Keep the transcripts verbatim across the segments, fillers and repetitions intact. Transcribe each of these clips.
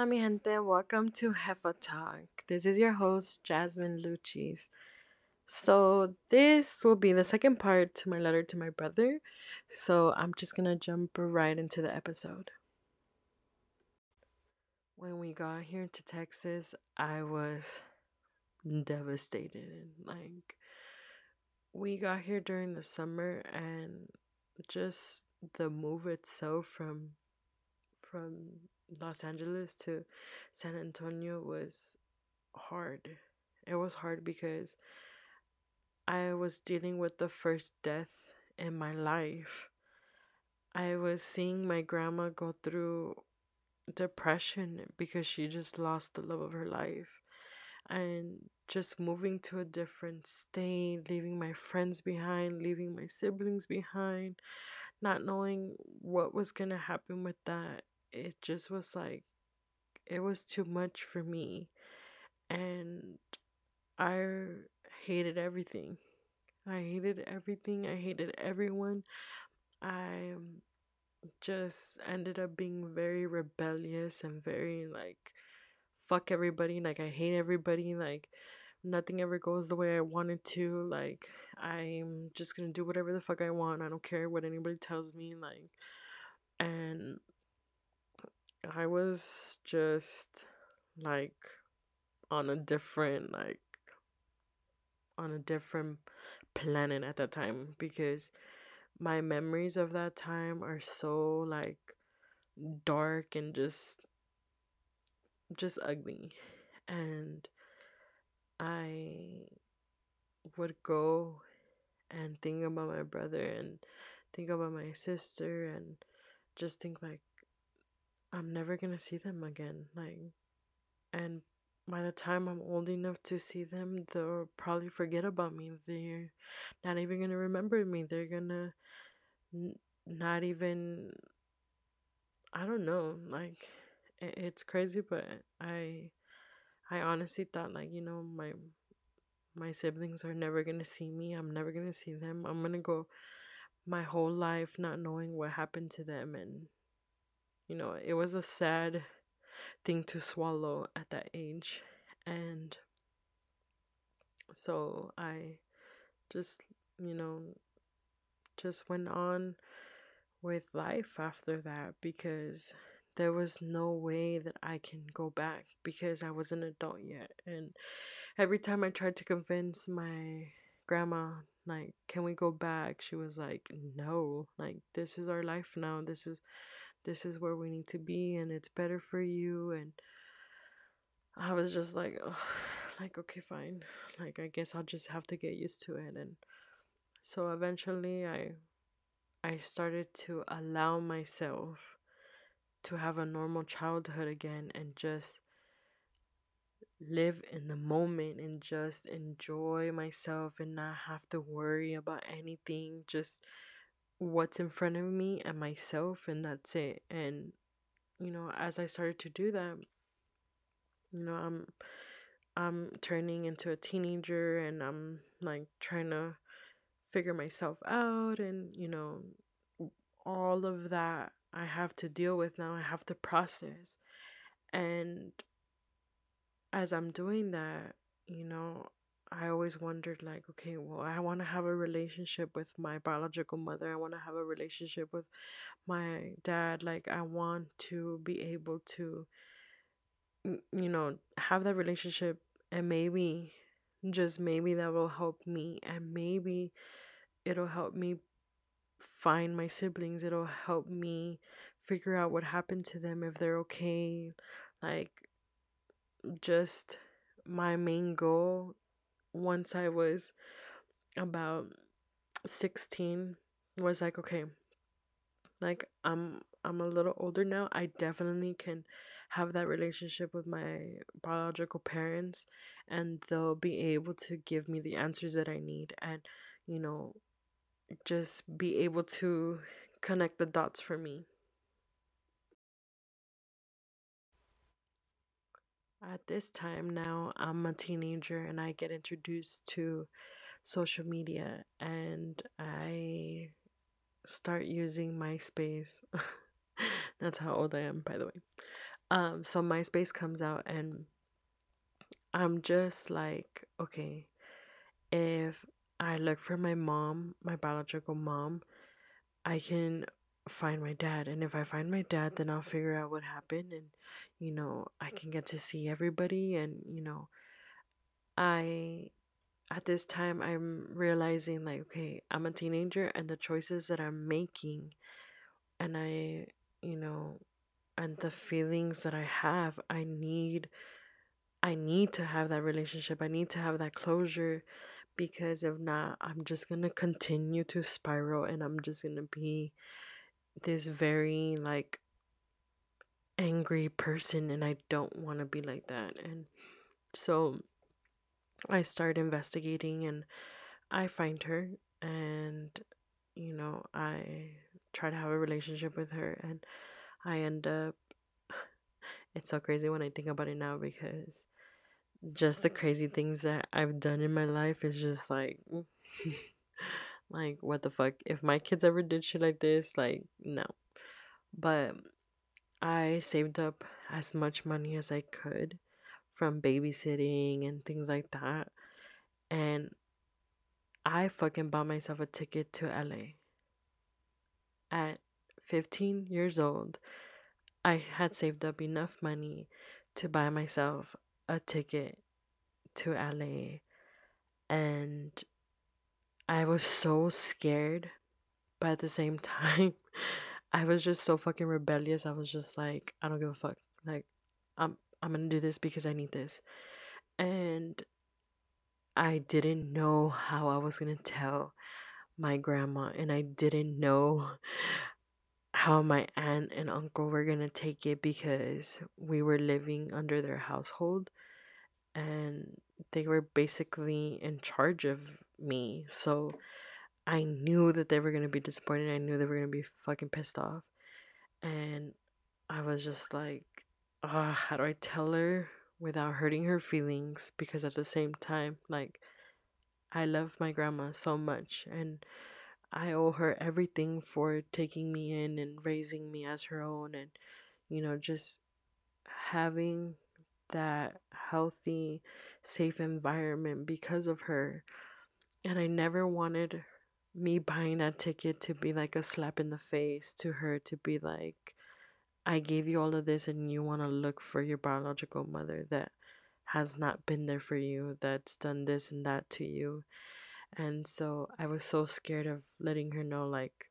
Hola mi gente, welcome to Hefa Talk. This is your host, Jasmine Lucchese. So this will be the second part to my letter to my brother. So I'm just gonna jump right into the episode. When we got here to Texas, I was devastated. Like, we got here during the summer, and just the move itself from from Los Angeles to San Antonio was hard. It was hard because I was dealing with the first death in my life. I was seeing my grandma go through depression because she just lost the love of her life. And just moving to a different state, leaving my friends behind, leaving my siblings behind, not knowing what was going to happen with that. It just was like, it was too much for me, and I hated everything. I hated everything. I hated everyone. I just ended up being very rebellious and very, like, fuck everybody. Like, I hate everybody. Like, nothing ever goes the way I wanted to. Like, I'm just gonna do whatever the fuck I want. I don't care what anybody tells me. Like, and I was just, like, on a different, like, on a different planet at that time, because my memories of that time are so, like, dark and just, just ugly. And I would go and think about my brother and think about my sister and just think, like, I'm never gonna see them again. Like, and by the time I'm old enough to see them, they'll probably forget about me. They're not even gonna remember me. They're gonna n- not even, I don't know. Like, it- it's crazy, but I I honestly thought, like, you know, my my siblings are never gonna see me. I'm never gonna see them. I'm gonna go my whole life not knowing what happened to them. And you know, it was a sad thing to swallow at that age. And so I just, you know, just went on with life after that, because there was no way that I can go back, because I was an adult yet. And every time I tried to convince my grandma, like, can we go back? She was like, no, like, this is our life now. This is... This is where we need to be, and it's better for you. And I was just like, oh, like, okay, fine. Like, I guess I'll just have to get used to it. And so eventually I I started to allow myself to have a normal childhood again, and just live in the moment and just enjoy myself and not have to worry about anything. Just what's in front of me and myself, and that's it. And you know, as I started to do that, you know, I'm I'm turning into a teenager, and I'm like trying to figure myself out, and you know, all of that I have to deal with now. I have to process. And as I'm doing that, you know, I always wondered, like, okay, well, I want to have a relationship with my biological mother. I want to have a relationship with my dad. Like, I want to be able to, you know, have that relationship, and maybe, just maybe, that will help me, and maybe it'll help me find my siblings. It'll help me figure out what happened to them, if they're okay. Like, just my main goal. Once I was about sixteen, was like, okay, like, I'm I'm a little older now. I definitely can have that relationship with my biological parents, and they'll be able to give me the answers that I need, and you know, just be able to connect the dots for me. At this time now, I'm a teenager, and I get introduced to social media, and I start using MySpace. That's how old I am, by the way. Um, so MySpace comes out, and I'm just like, okay, if I look for my mom, my biological mom, I can find my dad, and if I find my dad, then I'll figure out what happened, and, you know, I can get to see everybody. And, you know, I, at this time, I'm realizing, like, okay, I'm a teenager, and the choices that I'm making, and I, you know, and the feelings that I have, I need, I need to have that relationship, I need to have that closure, because if not, I'm just gonna continue to spiral, and I'm just gonna be this very, like, angry person, and I don't want to be like that. And so I start investigating, and I find her, and, you know, I try to have a relationship with her, and I end up, it's so crazy when I think about it now, because just the crazy things that I've done in my life is just like, like, what the fuck? If my kids ever did shit like this, like, no. But I saved up as much money as I could from babysitting and things like that, and I fucking bought myself a ticket to L A. At fifteen years old, I had saved up enough money to buy myself a ticket to L A, and I was so scared, but at the same time, I was just so fucking rebellious. I was just like, I don't give a fuck. Like, I'm I'm gonna do this because I need this. And I didn't know how I was gonna tell my grandma, and I didn't know how my aunt and uncle were gonna take it, because we were living under their household, and they were basically in charge of me, so I knew that they were gonna be disappointed. I knew they were gonna be fucking pissed off, and I was just like, oh, how do I tell her without hurting her feelings? Because at the same time, like, I love my grandma so much, and I owe her everything for taking me in and raising me as her own, and, you know, just having that healthy, safe environment because of her. And I never wanted me buying that ticket to be like a slap in the face to her, to be like, I gave you all of this, and you want to look for your biological mother that has not been there for you, that's done this and that to you. And so I was so scared of letting her know, like,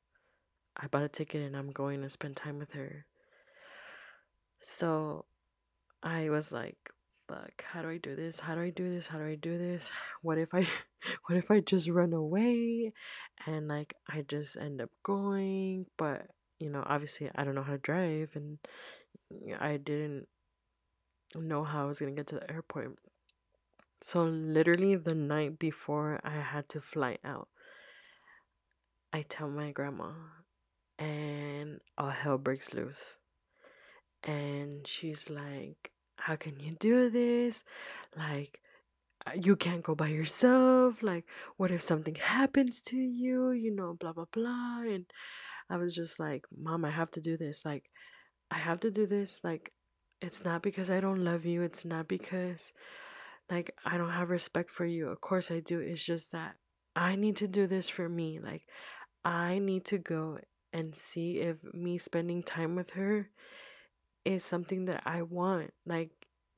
I bought a ticket and I'm going to spend time with her. So I was like, fuck, how do I do this? How do I do this? How do I do this? What if I, what if I just run away, and, like, I just end up going? But, you know, obviously I don't know how to drive, and I didn't know how I was going to get to the airport. So literally the night before I had to fly out, I tell my grandma, and all hell breaks loose. And she's like, how can you do this? Like, you can't go by yourself. Like, what if something happens to you? You know, blah, blah, blah. And I was just like, Mom, I have to do this. Like, I have to do this. Like, it's not because I don't love you. It's not because, like, I don't have respect for you. Of course I do. It's just that I need to do this for me. Like, I need to go and see if me spending time with her is something that I want, like,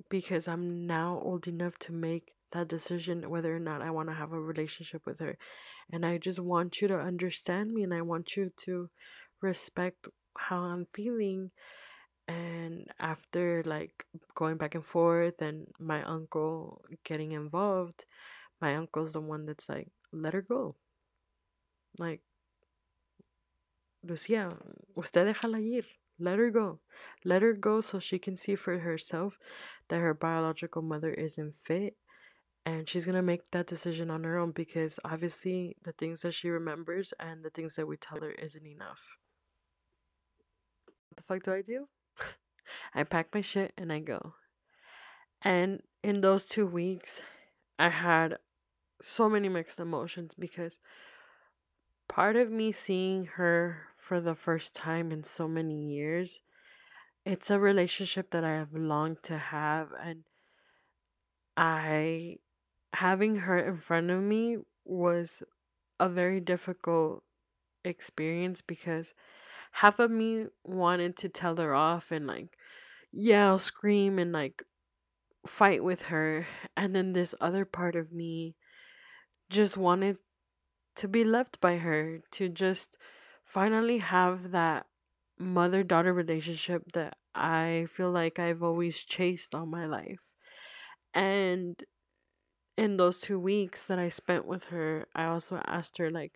because I'm now old enough to make that decision whether or not I want to have a relationship with her. And I just want you to understand me, and I want you to respect how I'm feeling. And after, like, going back and forth, and my uncle getting involved, my uncle's the one that's like, let her go. Like, Lucia, usted déjala ir. Let her go. Let her go so she can see for herself that her biological mother isn't fit. And she's going to make that decision on her own, because obviously the things that she remembers and the things that we tell her isn't enough. What the fuck do I do? I pack my shit and I go. And in those two weeks, I had so many mixed emotions, because part of me seeing her for the first time in so many years, It's a relationship that I have longed to have, and I having her in front of me was a very difficult experience, because half of me wanted to tell her off and like yell, scream, and like fight with her, and then this other part of me just wanted to be loved by her, to just finally have that mother-daughter relationship that I feel like I've always chased all my life. And in those two weeks that I spent with her, I also asked her, like,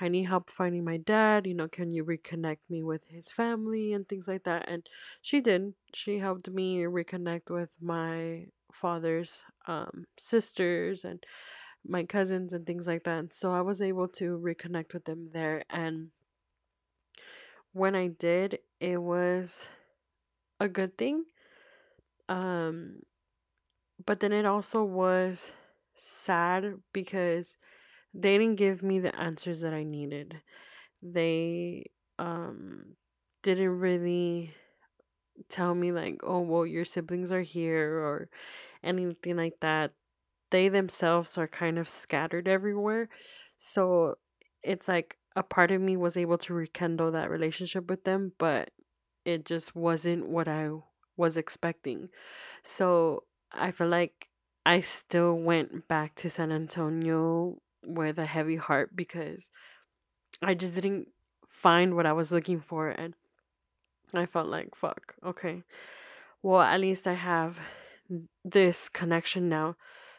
I need help finding my dad, you know, can you reconnect me with his family and things like that. And she did. She helped me reconnect with my father's um sisters and my cousins and things like that. And so I was able to reconnect with them there, and when I did, it was a good thing. Um, but then it also was sad because they didn't give me the answers that I needed. They um, didn't really tell me like, oh, well, your siblings are here or anything like that. They themselves are kind of scattered everywhere. So it's like, a part of me was able to rekindle that relationship with them, but it just wasn't what I was expecting. So I feel like I still went back to San Antonio with a heavy heart because I just didn't find what I was looking for. And I felt like, fuck, okay, well, at least I have this connection now.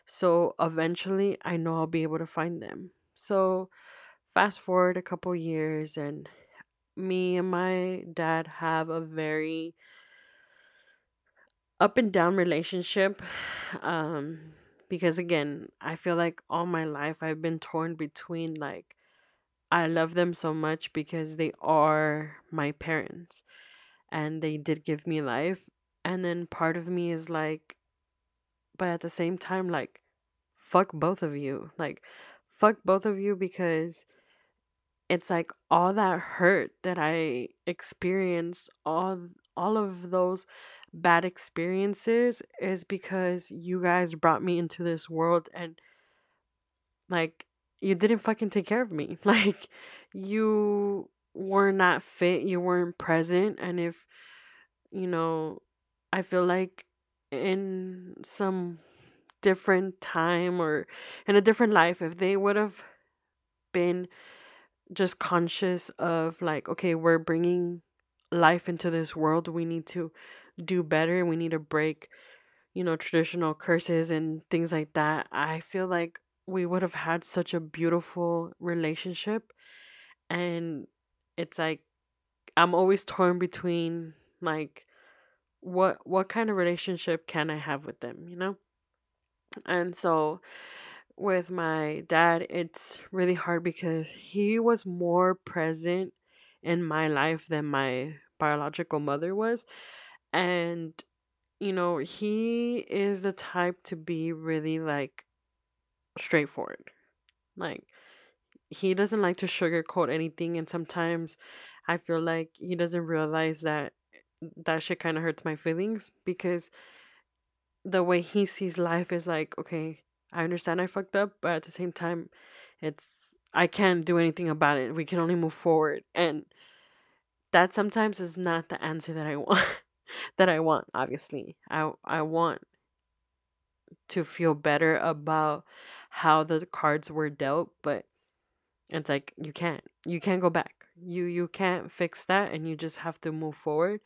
So eventually I know I'll be able to find them. So fast forward a couple years, and me and my dad have a very up and down relationship. Um, because again, I feel like all my life I've been torn between like, I love them so much because they are my parents and they did give me life. And then part of me is like, but at the same time, like, fuck both of you. Like, fuck both of you because it's like all that hurt that I experienced, all all of those bad experiences is because you guys brought me into this world and like you didn't fucking take care of me. Like you were not fit, you weren't present. And if, you know, I feel like in some different time or in a different life, if they would have been just conscious of like, okay, we're bringing life into this world, we need to do better, we need to break, you know, traditional curses and things like that, I feel like we would have had such a beautiful relationship. And it's like I'm always torn between like what what kind of relationship can I have with them, you know. And so with my dad, it's really hard because he was more present in my life than my biological mother was. And, you know, he is the type to be really, like, straightforward. Like, he doesn't like to sugarcoat anything. And sometimes I feel like he doesn't realize that that shit kind of hurts my feelings, because the way he sees life is like, okay, I understand I fucked up, but at the same time, it's, I can't do anything about it. We can only move forward. And that sometimes is not the answer that I want, that I want, obviously. I, I want to feel better about how the cards were dealt, but it's like, you can't, you can't go back. You, you can't fix that, and you just have to move forward.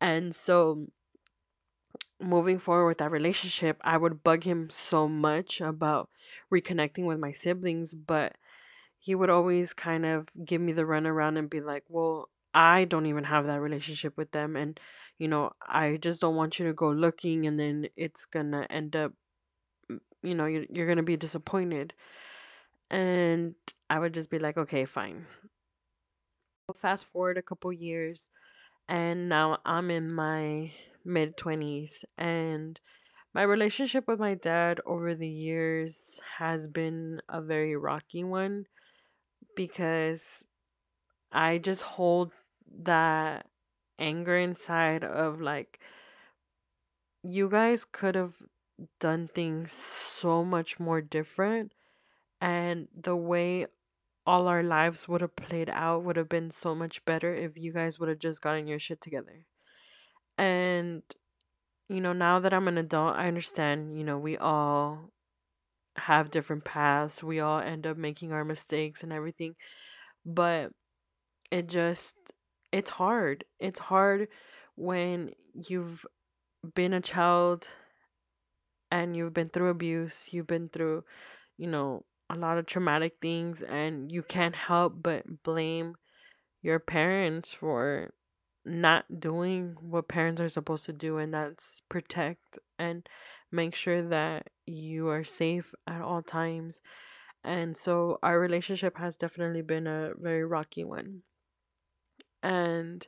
And so moving forward with that relationship, I would bug him so much about reconnecting with my siblings, but he would always kind of give me the runaround and be like, well, I don't even have that relationship with them, and, you know, I just don't want you to go looking, and then it's gonna end up, you know, you're, you're gonna be disappointed. And I would just be like, okay, fine. Fast forward a couple years, and now I'm in my mid-twenties, and my relationship with my dad over the years has been a very rocky one, because I just hold that anger inside of like, you guys could have done things so much more different, and the way all our lives would have played out would have been so much better if you guys would have just gotten your shit together. And, you know, now that I'm an adult, I understand, you know, we all have different paths. We all end up making our mistakes and everything. But it just, it's hard. It's hard when you've been a child and you've been through abuse, you've been through, you know, a lot of traumatic things, and you can't help but blame your parents for not doing what parents are supposed to do, and that's protect and make sure that you are safe at all times. And so our relationship has definitely been a very rocky one. And,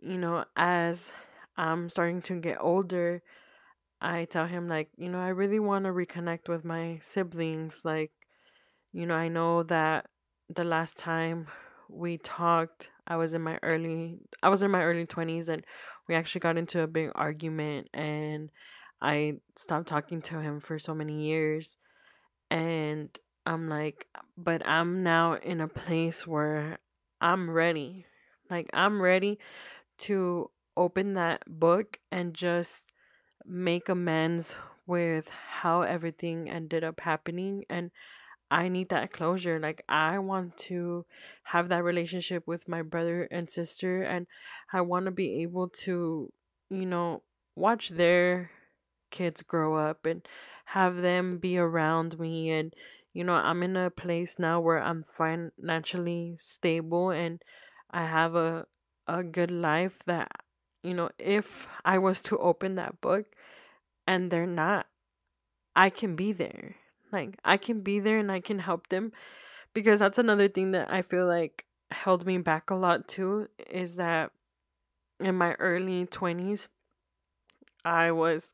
you know, as I'm starting to get older, I tell him, like, you know, I really want to reconnect with my siblings. Like, you know, I know that the last time we talked, I was in my early, I was in my early twenties, and we actually got into a big argument, and I stopped talking to him for so many years. And I'm like, but I'm now in a place where I'm ready. Like, I'm ready to open that book and just make amends with how everything ended up happening, and I need that closure. Like, I want to have that relationship with my brother and sister, and I want to be able to, you know, watch their kids grow up and have them be around me. And, you know, I'm in a place now where I'm financially stable, and I have a a good life that, you know, if I was to open that book and they're not, I can be there. Like, I can be there and I can help them, because that's another thing that I feel like held me back a lot too, is that in my early twenties, I was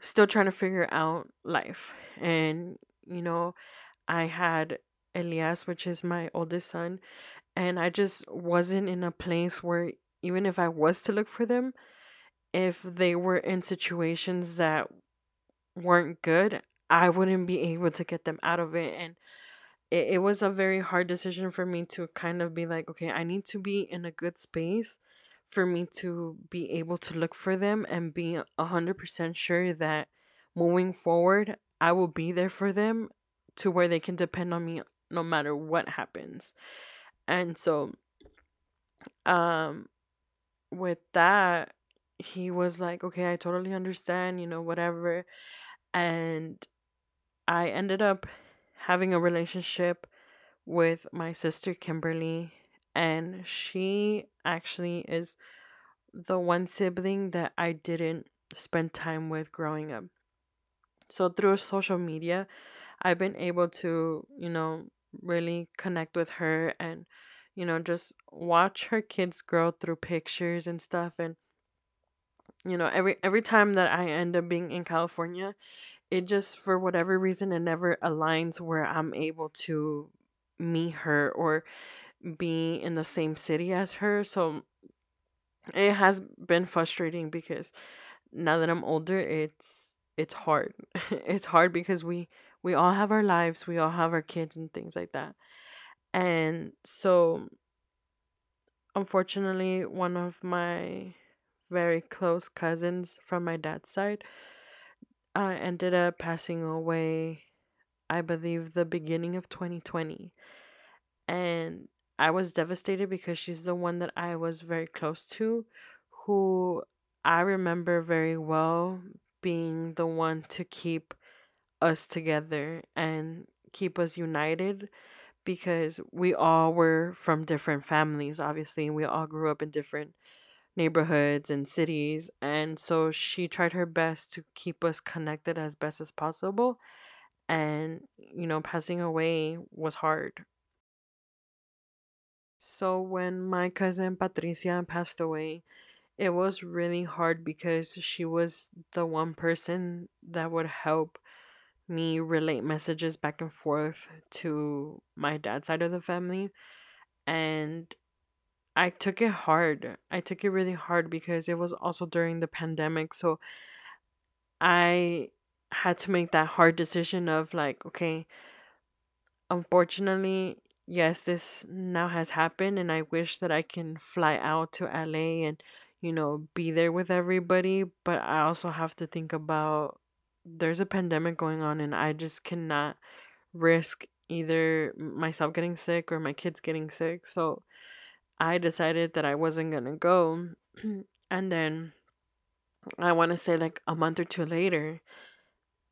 still trying to figure out life. And, you know, I had Elias, which is my oldest son, and I just wasn't in a place where even if I was to look for them, if they were in situations that weren't good, I wouldn't be able to get them out of it. And it, it was a very hard decision for me to kind of be like, okay, I need to be in a good space for me to be able to look for them and be one hundred percent sure that moving forward, I will be there for them to where they can depend on me no matter what happens. And so um, with that, he was like, okay, I totally understand, you know, whatever. And I ended up having a relationship with my sister Kimberly, and she actually is the one sibling that I didn't spend time with growing up. So through social media, I've been able to, you know, really connect with her and, you know, just watch her kids grow through pictures and stuff. And you know, every every time that I end up being in California, it just, for whatever reason, it never aligns where I'm able to meet her or be in the same city as her. So it has been frustrating, because now that I'm older, it's it's hard. It's hard because we, we all have our lives. We all have our kids and things like that. And so, unfortunately, one of my very close cousins from my dad's side uh, ended up passing away, I believe, the beginning of twenty twenty. And I was devastated because she's the one that I was very close to, who I remember very well being the one to keep us together and keep us united, because we all were from different families, obviously, and we all grew up in different neighborhoods and cities. And so she tried her best to keep us connected as best as possible. And, you know, passing away was hard. So when my cousin Patricia passed away, it was really hard, because she was the one person that would help me relate messages back and forth to my dad's side of the family. And I took it hard. I took it really hard because it was also during the pandemic. So I had to make that hard decision of like, okay, unfortunately, yes, this now has happened, and I wish that I can fly out to L A and, you know, be there with everybody. But I also have to think about there's a pandemic going on, and I just cannot risk either myself getting sick or my kids getting sick. So I decided that I wasn't gonna go. And then I want to say like a month or two later,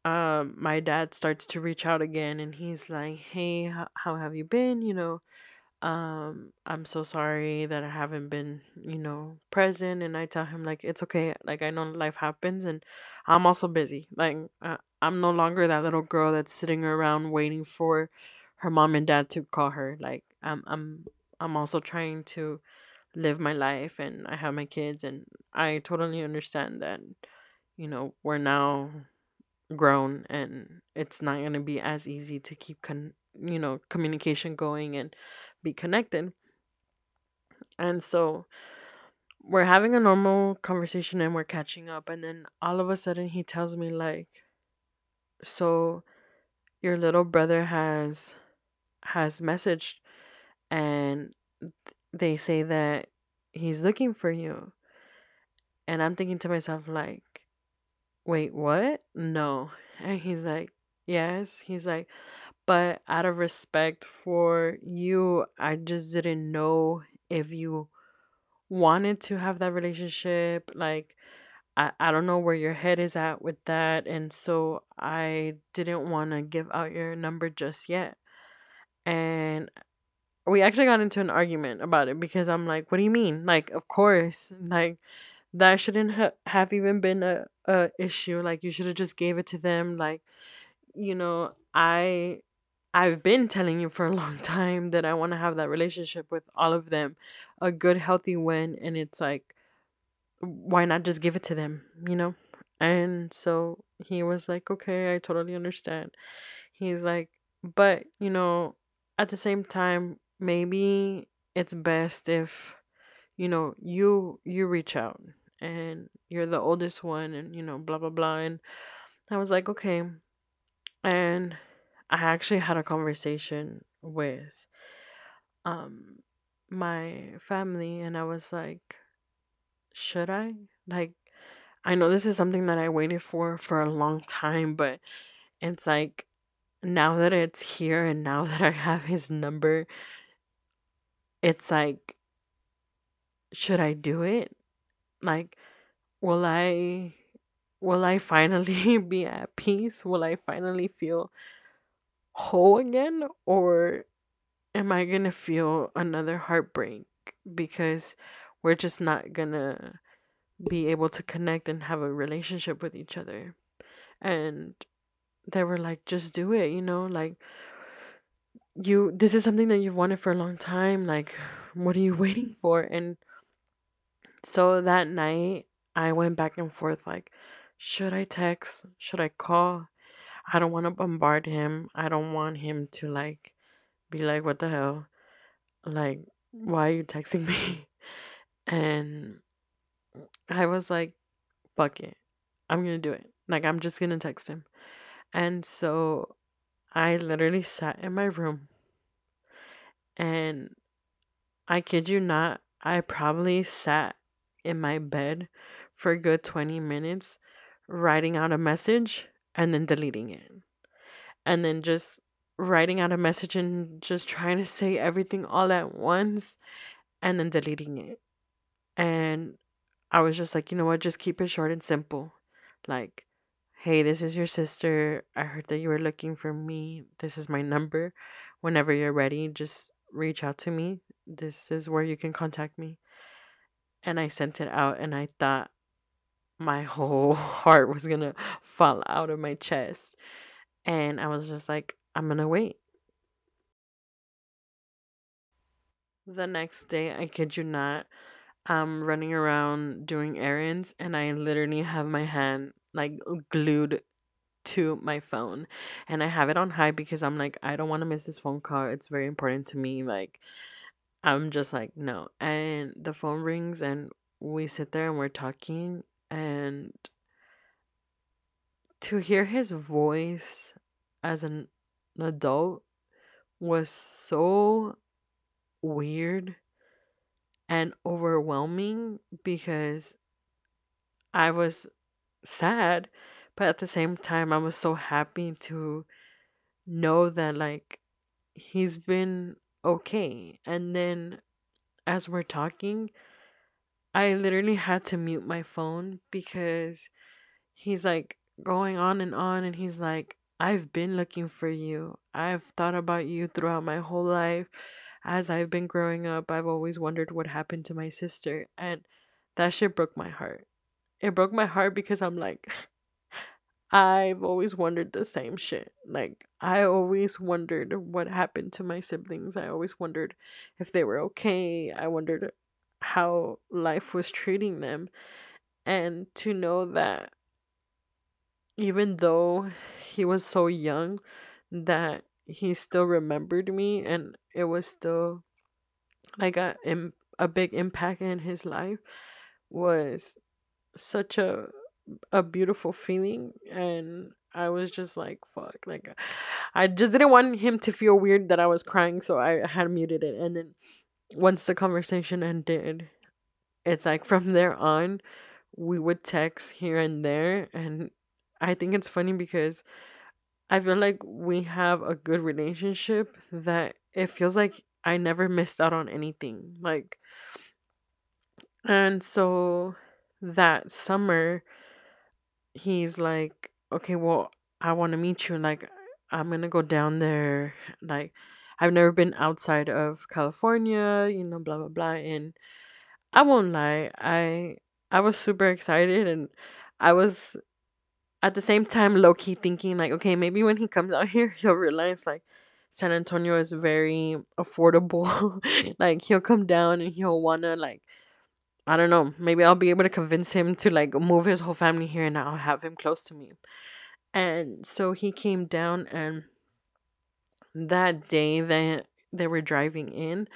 um, my dad starts to reach out again, and he's like, hey, how, how have you been? You know, um, I'm so sorry that I haven't been, you know, present. And I tell him like, it's okay. Like, I know life happens, and I'm also busy. Like, uh, I'm no longer that little girl that's sitting around waiting for her mom and dad to call her. Like, I'm, I'm, I'm also trying to live my life, and I have my kids, and I totally understand that, you know, we're now grown, and it's not going to be as easy to keep con- you know, communication going and be connected. And so we're having a normal conversation and we're catching up, and then all of a sudden he tells me like, so your little brother has has messaged, and th- they say that he's looking for you. And I'm thinking to myself like, wait, what? No. And he's like, yes. He's like, but out of respect for you, I just didn't know if you wanted to have that relationship. Like, I, I don't know where your head is at with that. And so I didn't want to give out your number just yet. And we actually got into an argument about it because I'm like, what do you mean? Like, of course, like that shouldn't ha- have even been a, a issue. Like, you should have just gave it to them. Like, you know, I, I've been telling you for a long time that I want to have that relationship with all of them, a good, healthy one. And it's like, why not just give it to them, you know? And so he was like, okay, I totally understand. He's like, but, you know, at the same time, maybe it's best if, you know, you you reach out, and you're the oldest one, and, you know, blah, blah, blah. And I was like, okay. And I actually had a conversation with um my family, and I was like, should I? Like, I know this is something that I waited for for a long time, but it's like, now that it's here and now that I have his number, it's like, should I do it? Like, will I, will I finally be at peace? Will I finally feel whole again? Or am I going to feel another heartbreak? Because we're just not going to be able to connect and have a relationship with each other. And they were like, just do it, you know, like, you, this is something that you've wanted for a long time, like, what are you waiting for? And so that night, I went back and forth, like, should I text, should I call? I don't want to bombard him, I don't want him to, like, be like, what the hell, like, why are you texting me? And I was like, fuck it, I'm gonna do it, like, I'm just gonna text him. And so I literally sat in my room, and I kid you not, I probably sat in my bed for a good twenty minutes, writing out a message and then deleting it. And then just writing out a message and just trying to say everything all at once and then deleting it. And I was just like, you know what, just keep it short and simple. Like, hey, this is your sister. I heard that you were looking for me. This is my number. Whenever you're ready, just reach out to me. This is where you can contact me. And I sent it out, and I thought my whole heart was going to fall out of my chest. And I was just like, I'm going to wait. The next day, I kid you not, I'm running around doing errands, and I literally have my hand like glued to my phone, and I have it on high because I'm like, I don't want to miss this phone call. It's very important to me. Like, I'm just like, no. And the phone rings and we sit there and we're talking, and to hear his voice as an adult was so weird and overwhelming, because I was sad, but at the same time I was so happy to know that, like, he's been okay. And then as we're talking, I literally had to mute my phone because he's like going on and on, and he's like, I've been looking for you. I've thought about you throughout my whole life. As I've been growing up, I've always wondered what happened to my sister. And that shit broke my heart. It broke my heart because I'm like, I've always wondered the same shit. Like, I always wondered what happened to my siblings. I always wondered if they were okay. I wondered how life was treating them. And to know that even though he was so young, that he still remembered me, and it was still like a, a big impact in his life, was such a a beautiful feeling. And I was just like, fuck, like I just didn't want him to feel weird that I was crying, so I had muted it. And then once the conversation ended, it's like from there on we would text here and there, and I think it's funny because I feel like we have a good relationship that it feels like I never missed out on anything. Like, and so that summer, he's like, okay, well, I want to meet you. Like, I'm going to go down there. Like, I've never been outside of California, you know, blah, blah, blah. And I won't lie, I I was super excited, and I was at the same time low-key thinking, like, okay, maybe when he comes out here, he'll realize, like, San Antonio is very affordable. Like, he'll come down and he'll wanna, like, I don't know, maybe I'll be able to convince him to, like, move his whole family here, and I'll have him close to me. And so he came down, and that day that they were driving in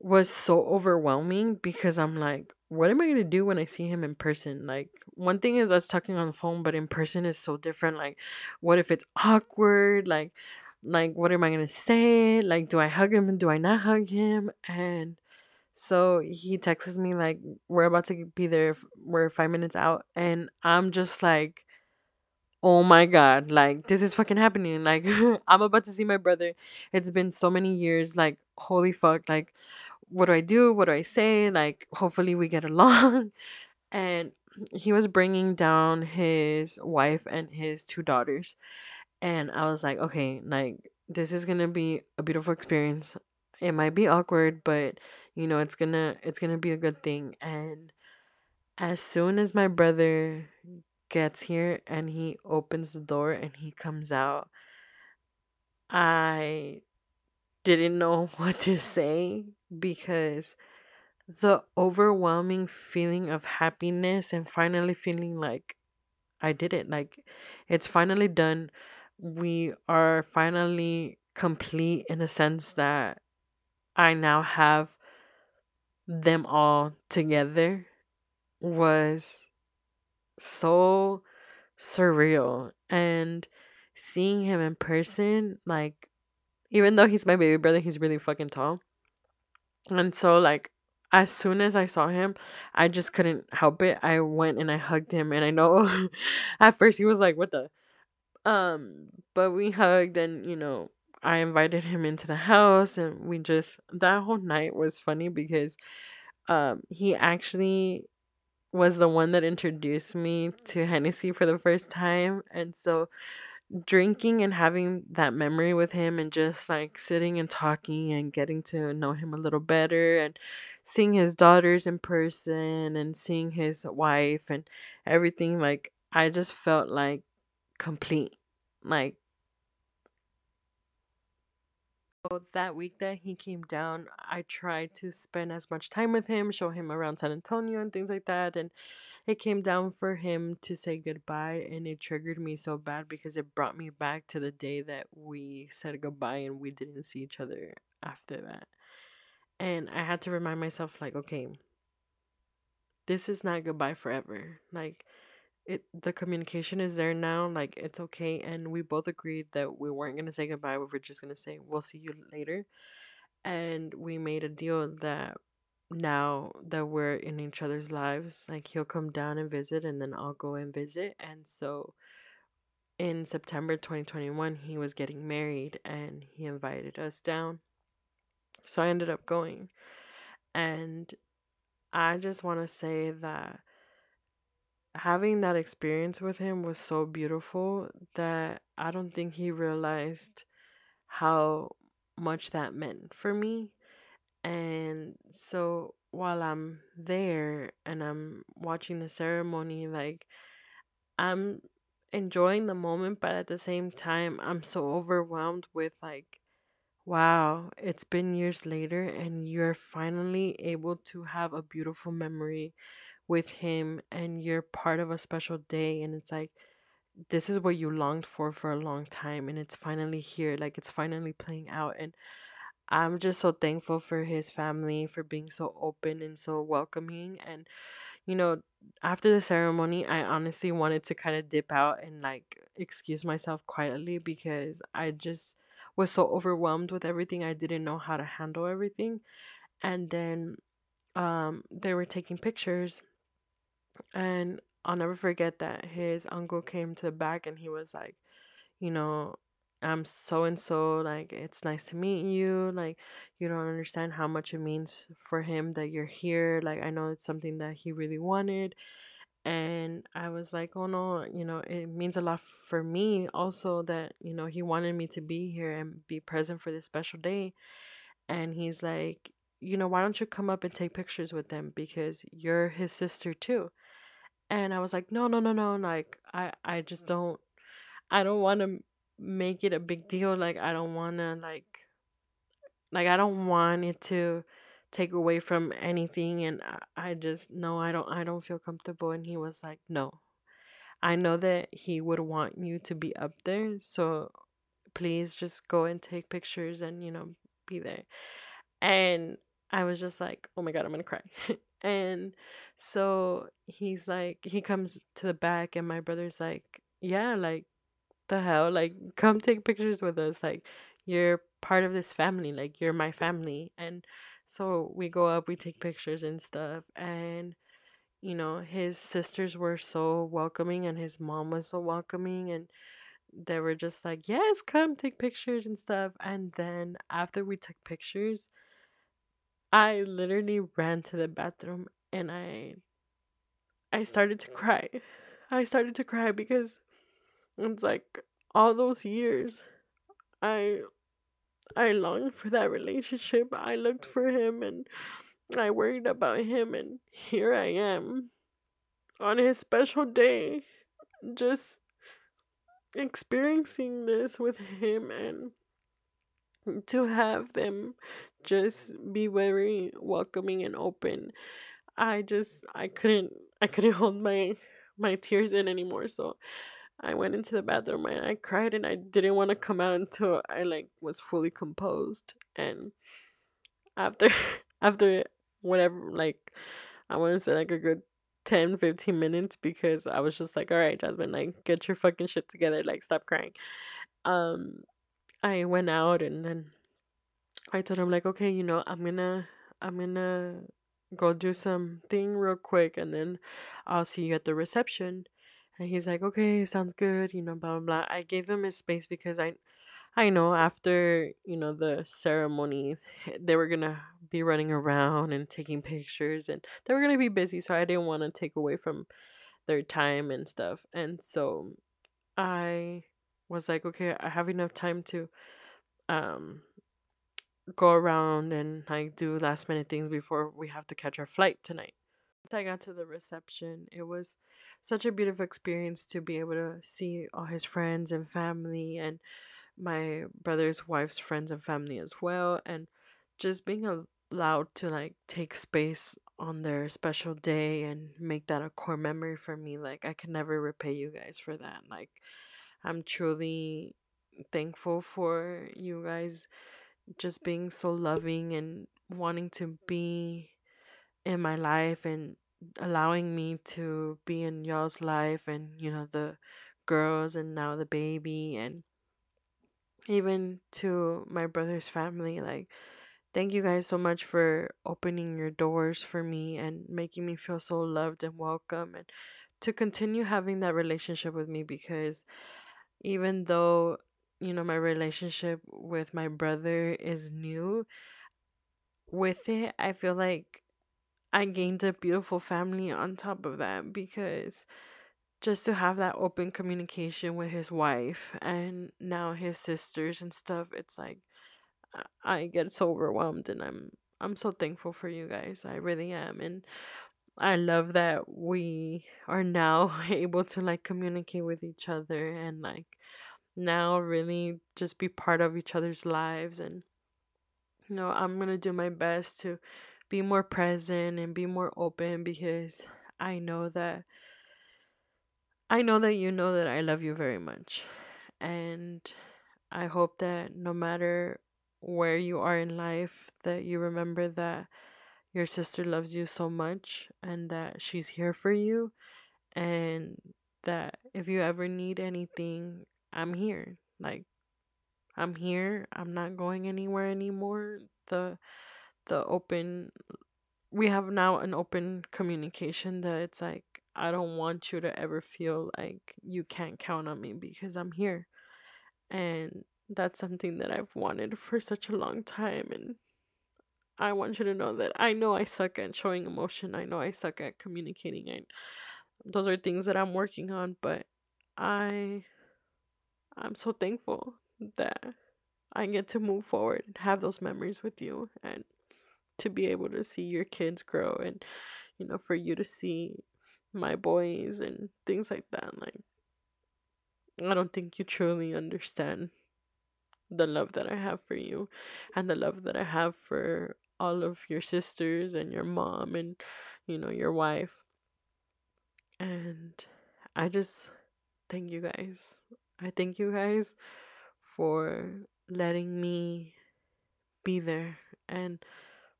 was so overwhelming because I'm like, what am I going to do when I see him in person? Like, one thing is us talking on the phone, but in person is so different. Like, what if it's awkward? Like, like what am I going to say? Like, do I hug him and do I not hug him? And so he texts me, like, we're about to be there. We're five minutes out. And I'm just like, oh my God, like, this is fucking happening. Like, I'm about to see my brother. It's been so many years. Like, holy fuck. Like, what do I do? What do I say? Like, hopefully we get along. And he was bringing down his wife and his two daughters. And I was like, okay, like, this is going to be a beautiful experience. It might be awkward, but, you know, it's going to it's going to be a good thing. And as soon as my brother gets here and he opens the door and he comes out, I didn't know what to say, because the overwhelming feeling of happiness and finally feeling like I did it, like it's finally done, we are finally complete, in a sense that I now have them all together, was so surreal. And seeing him in person, like, even though he's my baby brother, he's really fucking tall. And so, like, as soon as I saw him, I just couldn't help it. I went and I hugged him. And I know at first he was like, what the? Um, but we hugged, and, you know, I invited him into the house. And we just, that whole night was funny because um, he actually was the one that introduced me to Hennessy for the first time. And so drinking and having that memory with him, and just like sitting and talking and getting to know him a little better, and seeing his daughters in person and seeing his wife and everything, like, I just felt like complete. Like, so that week that he came down, I tried to spend as much time with him, show him around San Antonio and things like that. And it came down for him to say goodbye, and it triggered me so bad because it brought me back to the day that we said goodbye and we didn't see each other after that. And I had to remind myself, like, okay, this is not goodbye forever. Like, it, the communication is there now. Like, it's okay. And we both agreed that we weren't going to say goodbye. We were just going to say, we'll see you later. And we made a deal that now that we're in each other's lives, like, he'll come down and visit, and then I'll go and visit. And so in September twenty twenty-one, he was getting married, and he invited us down. So I ended up going. And I just want to say that having that experience with him was so beautiful that I don't think he realized how much that meant for me. And so while I'm there and I'm watching the ceremony, like, I'm enjoying the moment, but at the same time, I'm so overwhelmed with, like, wow, it's been years later and you're finally able to have a beautiful memory with him, and you're part of a special day. And it's like, this is what you longed for for a long time, and it's finally here. Like, it's finally playing out. And I'm just so thankful for his family for being so open and so welcoming. And, you know, after the ceremony, I honestly wanted to kind of dip out and, like, excuse myself quietly, because I just was so overwhelmed with everything. I didn't know how to handle everything. And then um, they were taking pictures, and I'll never forget that his uncle came to the back, and he was like, you know, I'm so-and-so, like, it's nice to meet you, like, you don't understand how much it means for him that you're here, like, I know it's something that he really wanted. And I was like, oh no, you know, it means a lot for me also that, you know, he wanted me to be here and be present for this special day. And he's like, you know, why don't you come up and take pictures with them, because you're his sister too. And I was like, no, no, no, no, like, I, I just don't, I don't want to make it a big deal. Like, I don't want to, like, like, I don't want it to take away from anything. And I, I just, no, I don't, I don't feel comfortable. And he was like, no, I know that he would want you to be up there, so please just go and take pictures and, you know, be there. And I was just like, oh my God, I'm going to cry. And so he's like, he comes to the back, and my brother's like, yeah, like, the hell, like, come take pictures with us, like, you're part of this family, like, you're my family. And so we go up, we take pictures and stuff. And, you know, his sisters were so welcoming, and his mom was so welcoming, and they were just like, yes, come take pictures and stuff. And then after we took pictures, I literally ran to the bathroom, and I I started to cry. I started to cry because it's like, all those years, I I longed for that relationship. I looked for him, and I worried about him, and here I am on his special day, just experiencing this with him, and to have them just be very welcoming and open. I just, I couldn't, I couldn't hold my, my tears in anymore, so I went into the bathroom and I cried, and I didn't want to come out until I, like, was fully composed. And after, after whatever, like, I want to say, like, a good ten, fifteen minutes, because I was just like, all right, Jasmine, like, get your fucking shit together, like, stop crying. Um, I went out, and then I told him, like, okay, you know, I'm gonna, I'm gonna go do something real quick, and then I'll see you at the reception. And he's like, okay, sounds good, you know, blah, blah, blah. I gave him his space because I I know after, you know, the ceremony, they were going to be running around and taking pictures, and they were going to be busy. So I didn't want to take away from their time and stuff. And so I was like, okay, I have enough time to um go around and, like, do last minute things before we have to catch our flight tonight. I got to the reception. It was such a beautiful experience to be able to see all his friends and family, and my brother's wife's friends and family as well, and just being allowed to, like, take space on their special day and make that a core memory for me. Like, I can never repay you guys for that. Like, I'm truly thankful for you guys just being so loving and wanting to be in my life and allowing me to be in y'all's life, and you know the girls, and now the baby, and even to my brother's family. Like, thank you guys so much for opening your doors for me and making me feel so loved and welcome, and to continue having that relationship with me. Because even though you know my relationship with my brother is new, with it I feel like I gained a beautiful family on top of that, because just to have that open communication with his wife and now his sisters and stuff, it's like I get so overwhelmed, and I'm I'm so thankful for you guys. I really am. And I love that we are now able to like communicate with each other, and like now really just be part of each other's lives. And you know, I'm going to do my best to be more present and be more open, because I know that I know that you know that I love you very much. And I hope that no matter where you are in life, that you remember that your sister loves you so much, and that she's here for you, and that if you ever need anything, I'm here. Like, I'm here. I'm not going anywhere anymore. The the open we have now an open communication that it's like, I don't want you to ever feel like you can't count on me, because I'm here. And that's something that I've wanted for such a long time. And I want you to know that I know I suck at showing emotion. I know I suck at communicating. And those are things that I'm working on, but I I'm so thankful that I get to move forward and have those memories with you, and to be able to see your kids grow, and you know, for you to see my boys and things like that. Like, I don't think you truly understand the love that I have for you, and the love that I have for all of your sisters and your mom, and you know, your wife. And I just thank you guys. I thank you guys for letting me be there, and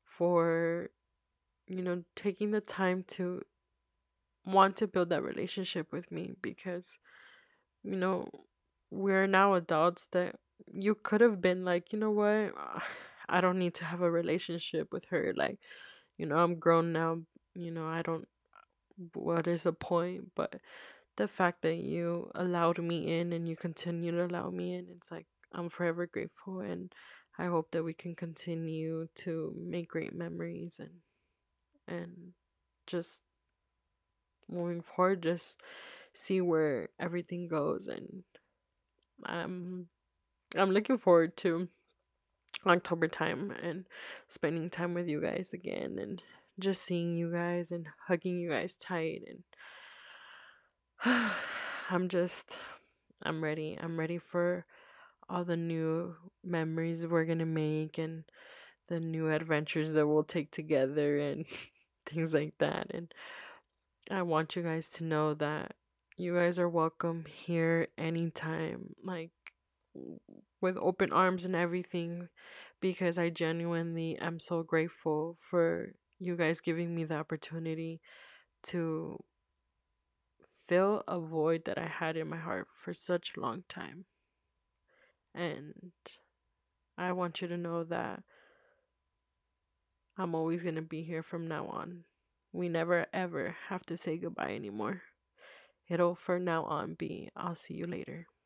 for you know taking the time to want to build that relationship with me. Because you know we're now adults that you could have been like, you know what, I don't need to have a relationship with her. Like, you know, I'm grown now, you know, I don't, what is the point? But the fact that you allowed me in, and you continue to allow me in, it's like, I'm forever grateful. And I hope that we can continue to make great memories, and and just moving forward, just see where everything goes. And I'm I'm looking forward to October time, and spending time with you guys again, and just seeing you guys, and hugging you guys tight. And I'm just I'm ready I'm ready for all the new memories we're gonna make, and the new adventures that we'll take together, and things like that. And I want you guys to know that you guys are welcome here anytime, like with open arms and everything, because I genuinely am so grateful for you guys giving me the opportunity to fill a void that I had in my heart for such a long time. And I want you to know that I'm always going to be here from now on. We never ever have to say goodbye anymore. It'll for now on be, I'll see you later.